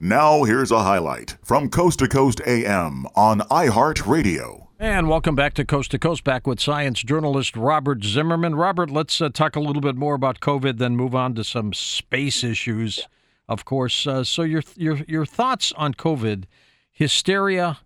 Now here's a highlight from Coast to Coast AM on iHeartRadio. And welcome back to Coast, back with science journalist Robert Zimmerman. Robert, let's talk a little bit more about COVID, then move on to some space issues, of course. So your thoughts on COVID, hysteria,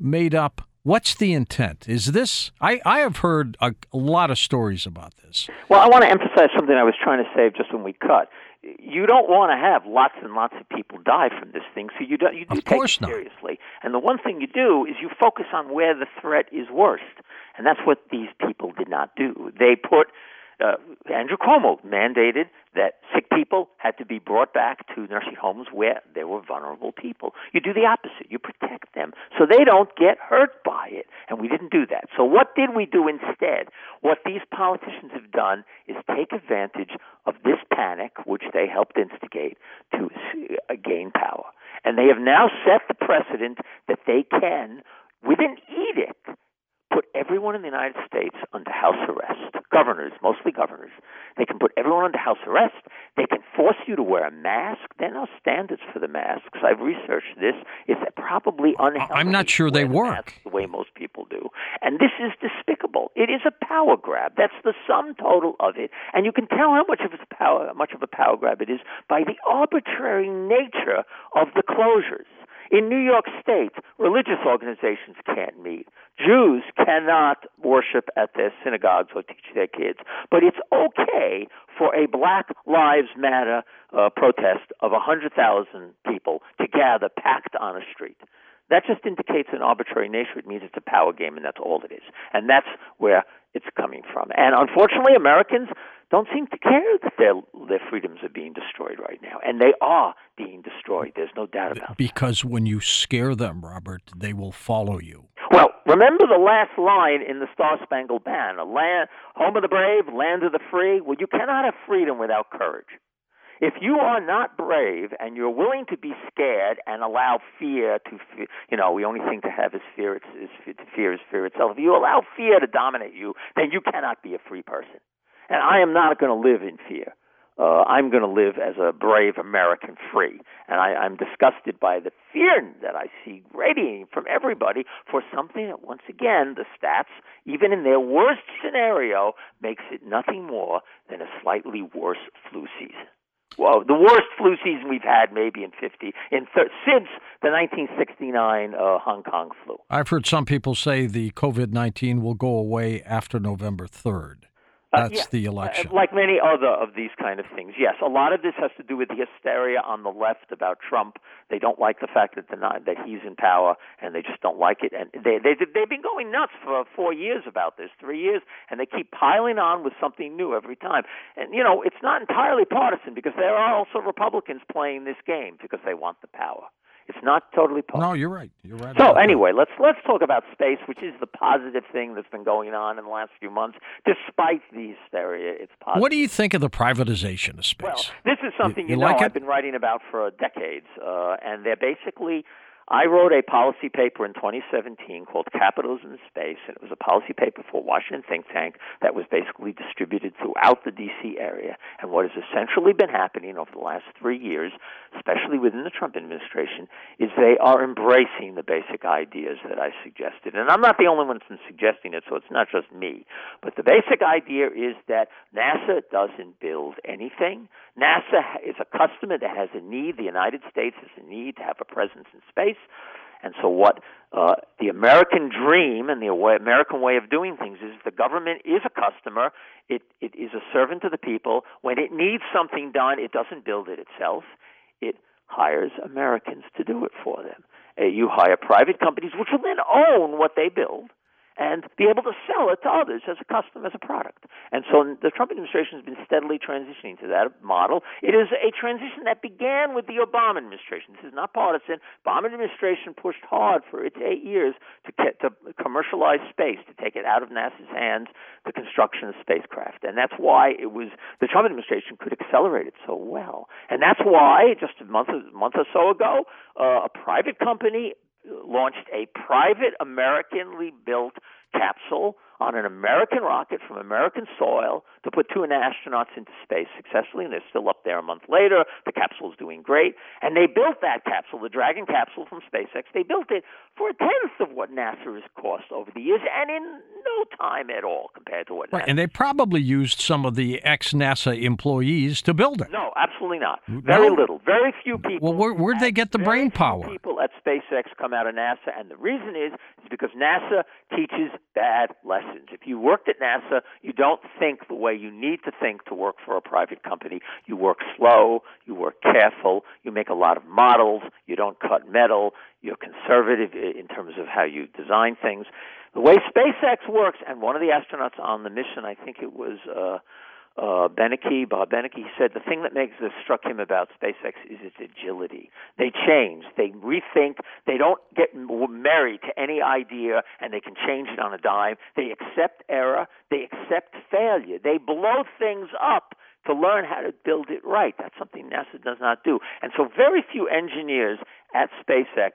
made up. What's the intent? Is this, I have heard a lot of stories about this. Well, I want to emphasize something I was trying to say just when we cut. You don't want to have lots and lots of people die from this thing, so you do take it seriously. And the one thing you do is you focus on where the threat is worst, and that's what these people did not do. They put Andrew Cuomo mandated that sick people had to be brought back to nursing homes where there were vulnerable people. You do the opposite. You protect them so they don't get hurt by it, and we didn't do that. So what did we do instead? What these politicians have done is take advantage of this panic, which they helped instigate, to gain power. And they have now set the precedent that they can, with an edict, put everyone in the United States under house arrest. Governors, mostly governors. They can put everyone under house arrest. They can force you to wear a mask. There are no standards for the masks. I've researched this. It's probably unhealthy. I'm not sure they work the way most people do. And this is despicable. It is a power grab. That's the sum total of it. And you can tell how much of it's a power grab it is by the arbitrary nature of the closures. In New York State, religious organizations can't meet. Jews cannot worship at their synagogues or teach their kids. But it's okay for a Black Lives Matter protest of 100,000 people to gather packed on a street. That just indicates an arbitrary nature. It means it's a power game, and that's all it is. And that's where it's coming from. And unfortunately, Americans don't seem to care that their freedoms are being destroyed right now. And they are being destroyed. There's no doubt about it. Because when you scare them, Robert, they will follow you. Well, remember the last line in the Star-Spangled Banner, home of the brave, land of the free. Well, you cannot have freedom without courage. If you are not brave and you're willing to be scared and allow fear to, the only thing to have is fear. Fear is fear itself. If you allow fear to dominate you, then you cannot be a free person. And I am not going to live in fear. I'm going to live as a brave American free. And I'm disgusted by the fear that I see radiating from everybody for something that, once again, the stats, even in their worst scenario, makes it nothing more than a slightly worse flu season. Whoa, the worst flu season we've had maybe since the 1969 Hong Kong flu. I've heard some people say the COVID-19 will go away after November 3rd. That's the election. Like many other of these kind of things, yes. A lot of this has to do with the hysteria on the left about Trump. They don't like the fact that he's in power, and they just don't like it. And they've been going nuts for 4 years about this, 3 years, and they keep piling on with something new every time. And, it's not entirely partisan because there are also Republicans playing this game because they want the power. It's not totally possible. No, you're right. You're right. So anyway, let's talk about space, which is the positive thing that's been going on in the last few months. Despite the hysteria, it's positive. What do you think of the privatization of space? Well, this is something I've been writing about for decades, and they're basically. I wrote a policy paper in 2017 called Capitalism in Space, and it was a policy paper for a Washington think tank that was basically distributed throughout the D.C. area. And what has essentially been happening over the last 3 years, especially within the Trump administration, is they are embracing the basic ideas that I suggested. And I'm not the only one that's suggesting it, so it's not just me. But the basic idea is that NASA doesn't build anything. NASA is a customer that has a need. The United States has a need to have a presence in space. And so what the American dream and the American way of doing things is the government is a customer. It is a servant to the people. When it needs something done, it doesn't build it itself. It hires Americans to do it for them. You hire private companies, which will then own what they build and be able to sell it to others as a custom, as a product. And so the Trump administration has been steadily transitioning to that model. It is a transition that began with the Obama administration. This is not partisan. The Obama administration pushed hard for its 8 years to commercialize space, to take it out of NASA's hands, the construction of spacecraft. And that's why the Trump administration could accelerate it so well. And that's why, just a month or so ago, a private company launched a private Americanly built capsule on an American rocket from American soil to put two astronauts into space successfully, and they're still up there a month later. The capsule's doing great. And they built that capsule, the Dragon capsule from SpaceX. They built it for a tenth of what NASA has cost over the years, and in no time at all compared to what NASA. Right, and they probably used some of the ex-NASA employees to build it. No, absolutely not. Very little. Very few people. Well, where'd they get the brain power? People at SpaceX come out of NASA, and the reason is because NASA teaches bad lessons. If you worked at NASA, you don't think the way you need to think to work for a private company. You work slow, you work careful, you make a lot of models, you don't cut metal, you're conservative in terms of how you design things. The way SpaceX works, and one of the astronauts on the mission, I think it was Behnken, Bob Behnken, said the thing that struck him about SpaceX is its agility. They change, they rethink, they don't get married to any idea, and they can change it on a dime. They accept error, they accept failure, they blow things up to learn how to build it right. That's something NASA does not do. And so very few engineers at SpaceX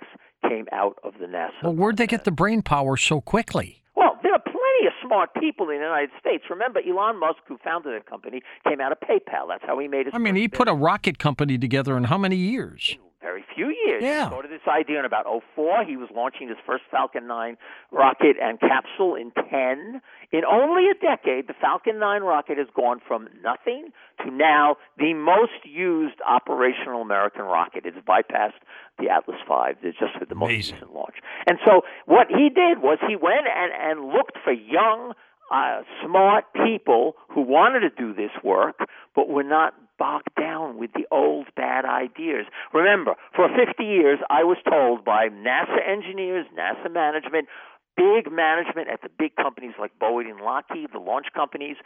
came out of the NASA. Well, where'd they get the brain power so quickly? Well, there are plenty of smart people in the United States. Remember, Elon Musk, who founded the company, came out of PayPal. That's how he made his I mean, he put a rocket company together in how many years? Very few years. Yeah. He started this idea in about 2004. He was launching his first Falcon 9 rocket and capsule in 2010. In only a decade, the Falcon 9 rocket has gone from nothing to now the most used operational American rocket. It's bypassed the Atlas V. It's just the most recent launch. And so what he did was he went and looked for young, smart people who wanted to do this work but were not bogged down with the old bad ideas. Remember, for 50 years, I was told by NASA engineers, NASA management, big management at the big companies like Boeing and Lockheed, the launch companies,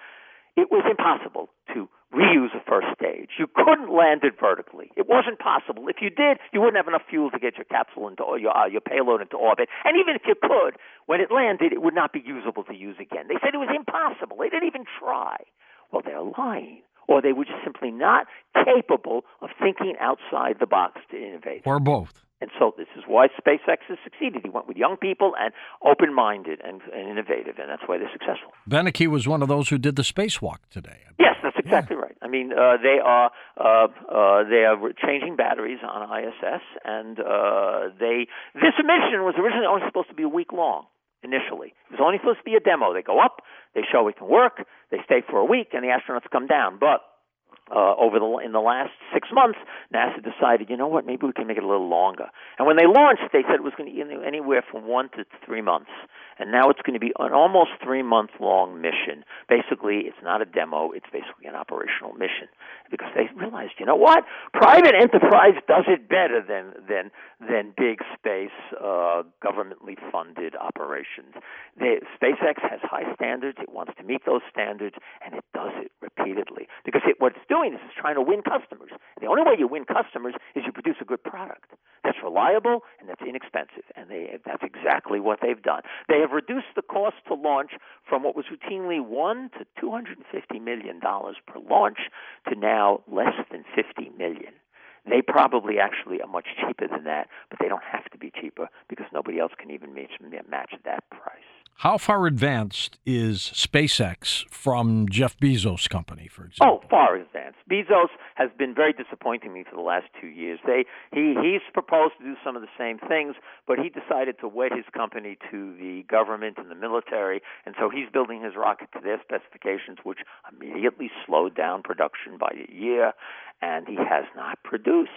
it was impossible to reuse a first stage. You couldn't land it vertically. It wasn't possible. If you did, you wouldn't have enough fuel to get your capsule into your payload into orbit. And even if you could, when it landed, it would not be usable to use again. They said it was impossible. They didn't even try. Well, they're lying. Or they were just simply not capable of thinking outside the box to innovate. Or both. And so this is why SpaceX has succeeded. He went with young people and open-minded and innovative, and that's why they're successful. Behnken was one of those who did the spacewalk today. Yes, that's exactly right. I mean, they are changing batteries on ISS, and this mission was originally only supposed to be a week long. Initially, it was only supposed to be a demo. They go up, they show it can work, they stay for a week, and the astronauts come down. But in the last 6 months, NASA decided, you know what, maybe we can make it a little longer. And when they launched, they said it was going to be anywhere from 1 to 3 months. And now it's going to be an almost 3 month long mission. Basically, it's not a demo; it's basically an operational mission because they realized, you know what, private enterprise does it better than big space governmentally funded operations. SpaceX has high standards; it wants to meet those standards, and it does it repeatedly because what it's doing is it's trying to win customers. The only way you win customers is you produce a good product that's reliable and that's inexpensive, and that's exactly what they've done. They have reduced the cost to launch from what was routinely $1 to $250 million per launch to now less than $50 million. They probably actually are much cheaper than that, but they don't have to be cheaper because nobody else can even match that price. How far advanced is SpaceX from Jeff Bezos' company, for example? Oh, far advanced. Bezos has been very disappointing to me for the last 2 years. He's proposed to do some of the same things, but he decided to wed his company to the government and the military, and so he's building his rocket to their specifications, which immediately slowed down production by a year, and he has not produced.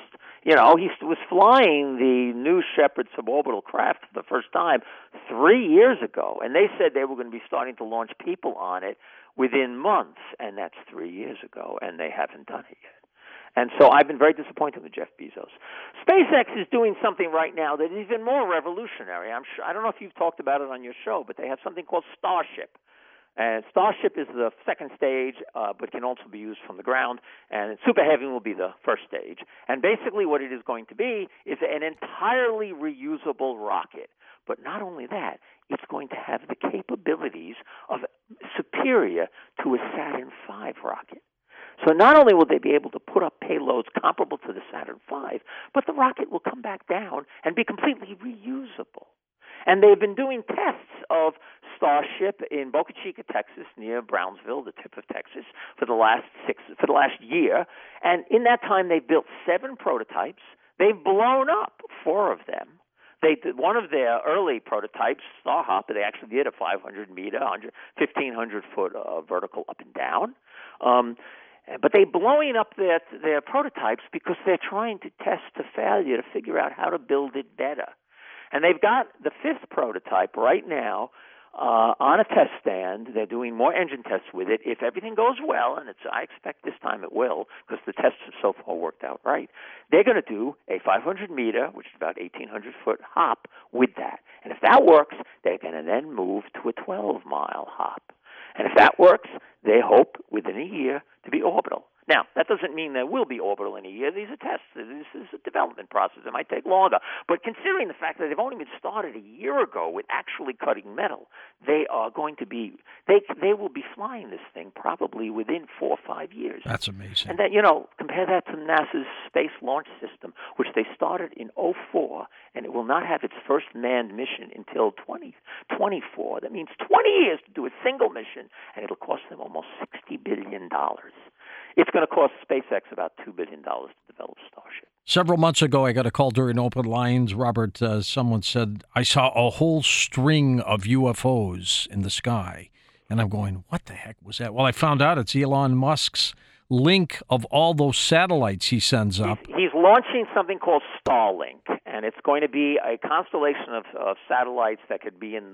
You know, he was flying the New Shepard suborbital craft for the first time 3 years ago, and they said they were going to be starting to launch people on it within months, and that's 3 years ago, and they haven't done it yet. And so I've been very disappointed with Jeff Bezos. SpaceX is doing something right now that is even more revolutionary. I don't know if you've talked about it on your show, but they have something called Starship. And Starship is the second stage, but can also be used from the ground. And Super Heavy will be the first stage. And basically what it is going to be is an entirely reusable rocket. But not only that, it's going to have the capabilities of superior to a Saturn V rocket. So not only will they be able to put up payloads comparable to the Saturn V, but the rocket will come back down and be completely reusable. And they've been doing tests of Starship in Boca Chica, Texas, near Brownsville, the tip of Texas, for the last year. And in that time, they've built 7 prototypes. They've blown up 4 of them. They did one of their early prototypes, Starhopper. They actually did a 500-meter, 1,500-foot vertical up and down. But they're blowing up their prototypes because they're trying to test to failure to figure out how to build it better. And they've got the 5th prototype right now on a test stand. They're doing more engine tests with it. If everything goes well, and I expect this time it will because the tests have so far worked out right, they're going to do a 500-meter, which is about 1,800-foot hop with that. And if that works, they're going to then move to a 12-mile hop. And if that works, they hope within a year to be orbital. Now, that doesn't mean there will be orbital in a year. These are tests. This is a development process. It might take longer. But considering the fact that they've only been started a year ago with actually cutting metal, they are going to be they will be flying this thing probably within 4 or 5 years. That's amazing. And then, compare that to NASA's Space Launch System, which they started in 2004, and it will not have its first manned mission until 2024. That means 20 years to do a single mission, and it'll cost them almost $60 billion. It's going to cost SpaceX about $2 billion to develop Starship. Several months ago, I got a call during Open Lines. Robert, someone said, I saw a whole string of UFOs in the sky. And I'm going, what the heck was that? Well, I found out it's Elon Musk's link of all those satellites he sends up. He's launching something called Starlink, and it's going to be a constellation of satellites that could be in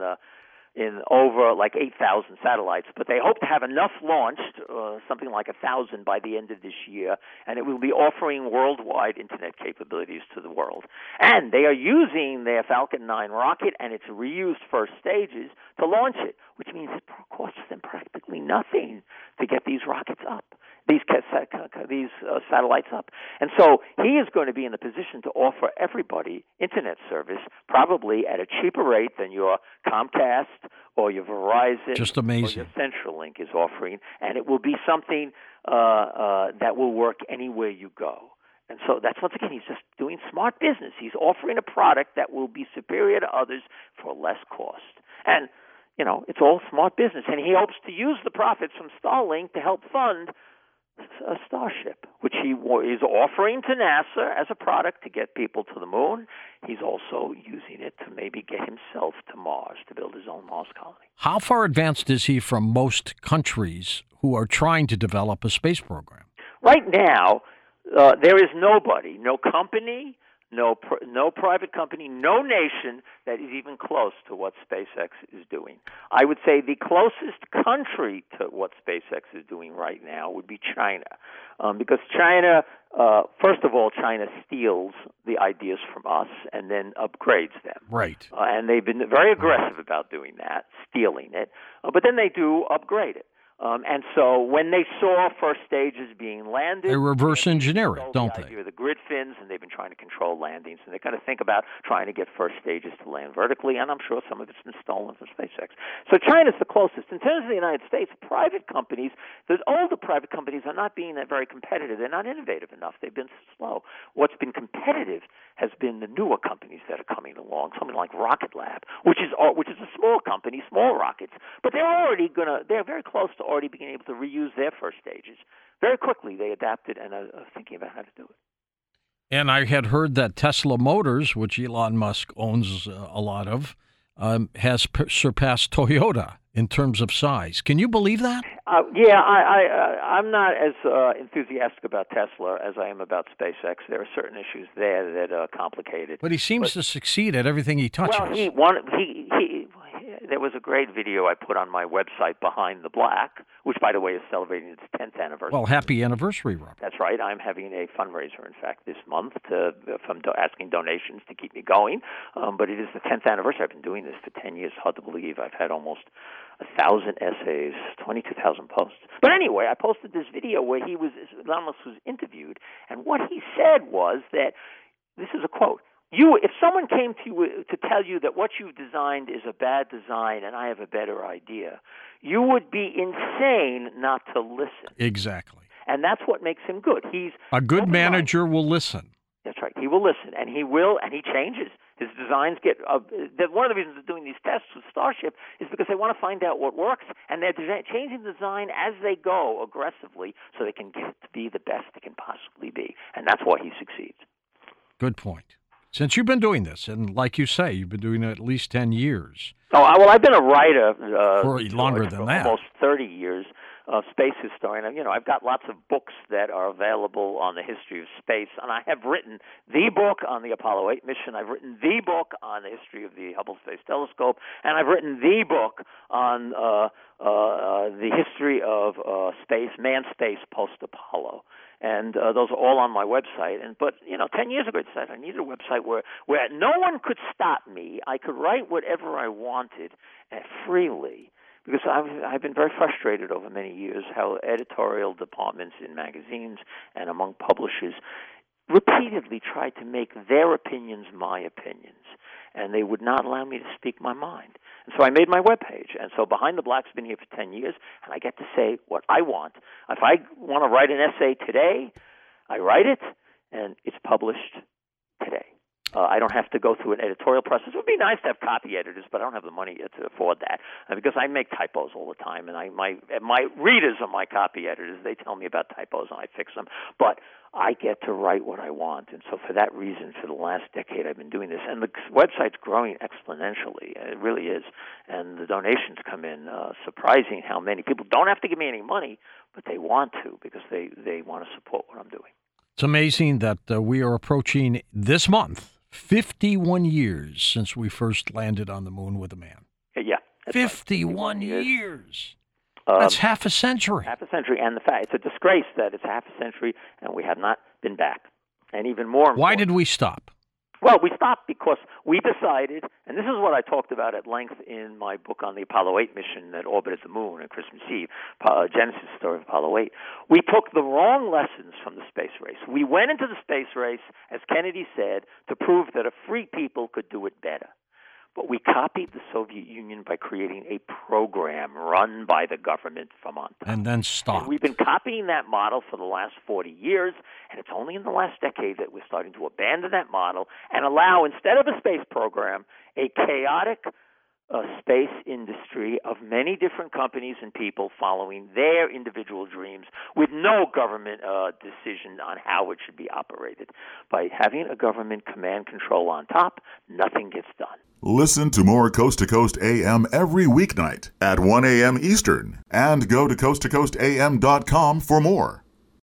over like 8,000 satellites, but they hope to have enough launched, something like 1,000 by the end of this year, and it will be offering worldwide internet capabilities to the world. And they are using their Falcon 9 rocket and its reused first stages to launch it, which means it costs them practically nothing to get these rockets up, these satellites up. And so he is going to be in the position to offer everybody internet service, probably at a cheaper rate than your Comcast or your Verizon or your CenturyLink is offering. And it will be something that will work anywhere you go. And so that's, once again, he's just doing smart business. He's offering a product that will be superior to others for less cost. And, it's all smart business. And he hopes to use the profits from Starlink to help fund a Starship, which he is offering to NASA as a product to get people to the moon. He's also using it to maybe get himself to Mars, to build his own Mars colony. How far advanced is he from most countries who are trying to develop a space program? Right now, there is nobody, no company, no private company, no nation that is even close to what SpaceX is doing. I would say the closest country to what SpaceX is doing right now would be China, because China, first of all, China steals the ideas from us and then upgrades them. Right. And they've been very aggressive about doing that, stealing it, but then they do upgrade it. And so when they saw first stages being landed, they reverse engineer it, don't they? The grid fins, and they've been trying to control landings, and they're going to think about trying to get first stages to land vertically, and I'm sure some of it's been stolen from SpaceX. So China's the closest. In terms of the United States, private companies, all the private companies are not being that very competitive. They're not innovative enough. They've been slow. What's been competitive has been the newer companies that are coming along, something like Rocket Lab, which is a small company, small rockets, but they're very close to already being able to reuse their first stages. Very quickly, they adapted and are thinking about how to do it. And I had heard that Tesla Motors, which Elon Musk owns a lot of, has surpassed Toyota in terms of size. Can you believe that? I'm not as enthusiastic about Tesla as I am about SpaceX. There are certain issues there that are complicated. But he seems to succeed at everything he touches. Well, there was a great video I put on my website, Behind the Black, which, by the way, is celebrating its 10th anniversary. Well, happy anniversary, Robert. That's right. I'm having a fundraiser, in fact, this month asking donations to keep me going. But it is the 10th anniversary. I've been doing this for 10 years. Hard to believe. I've had almost 1,000 essays, 22,000 posts. But anyway, I posted this video where Elon Musk was interviewed, and what he said was that, this is a quote, if someone came to you to tell you that what you've designed is a bad design and I have a better idea, you would be insane not to listen. Exactly. And that's what makes him good. He's a good manager will listen. That's contract. He will listen, and he will, and he changes. His designs get one of the reasons they're doing these tests with Starship is because they want to find out what works, and they're changing the design as they go aggressively so they can get it to be the best it can possibly be, and that's why he succeeds. Good point. Since you've been doing this, and like you say, you've been doing it at least 10 years. Oh, well, I've been a writer for longer than that. Almost 30 years. Space historian. You know, I've got lots of books that are available on the history of space, and I have written the book on the Apollo 8 mission. I've written the book on the history of the Hubble Space Telescope, and I've written the book on the history of space, manned space post-Apollo. And those are all on my website. But, you know, 10 years ago, I decided I needed a website where no one could stop me. I could write whatever I wanted freely. Because I've been very frustrated over many years how editorial departments in magazines and among publishers repeatedly tried to make their opinions my opinions, and they would not allow me to speak my mind. And so I made my webpage, and so Behind the Black's been here for 10 years, and I get to say what I want. If I want to write an essay today, I write it, and it's published today. I don't have to go through an editorial process. It would be nice to have copy editors, but I don't have the money to afford that because I make typos all the time, and my readers are my copy editors. They tell me about typos, and I fix them. But I get to write what I want, and so for that reason, for the last decade, I've been doing this. And the website's growing exponentially. It really is. And the donations come in surprising how many. People don't have to give me any money, but they want to because they want to support what I'm doing. It's amazing that we are approaching this month 51 years since we first landed on the moon with a man. Yeah. 51 years. That's half a century. Half a century. And the fact it's a disgrace that it's half a century and we have not been back. And even more important. Why did we stop? Well, we stopped because we decided, and this is what I talked about at length in my book on the Apollo 8 mission that orbited the moon on Christmas Eve, Genesis Story of Apollo 8. We took the wrong lessons from the space race. We went into the space race, as Kennedy said, to prove that a free people could do it better. But we copied the Soviet Union by creating a program run by the government from on top. And then stopped. And we've been copying that model for the last 40 years, and it's only in the last decade that we're starting to abandon that model and allow, instead of a space program, a chaotic space industry of many different companies and people following their individual dreams with no government decision on how it should be operated. By having a government command control on top, nothing gets done. Listen to more Coast to Coast AM every weeknight at 1 a.m. Eastern and go to coasttocoastam.com for more.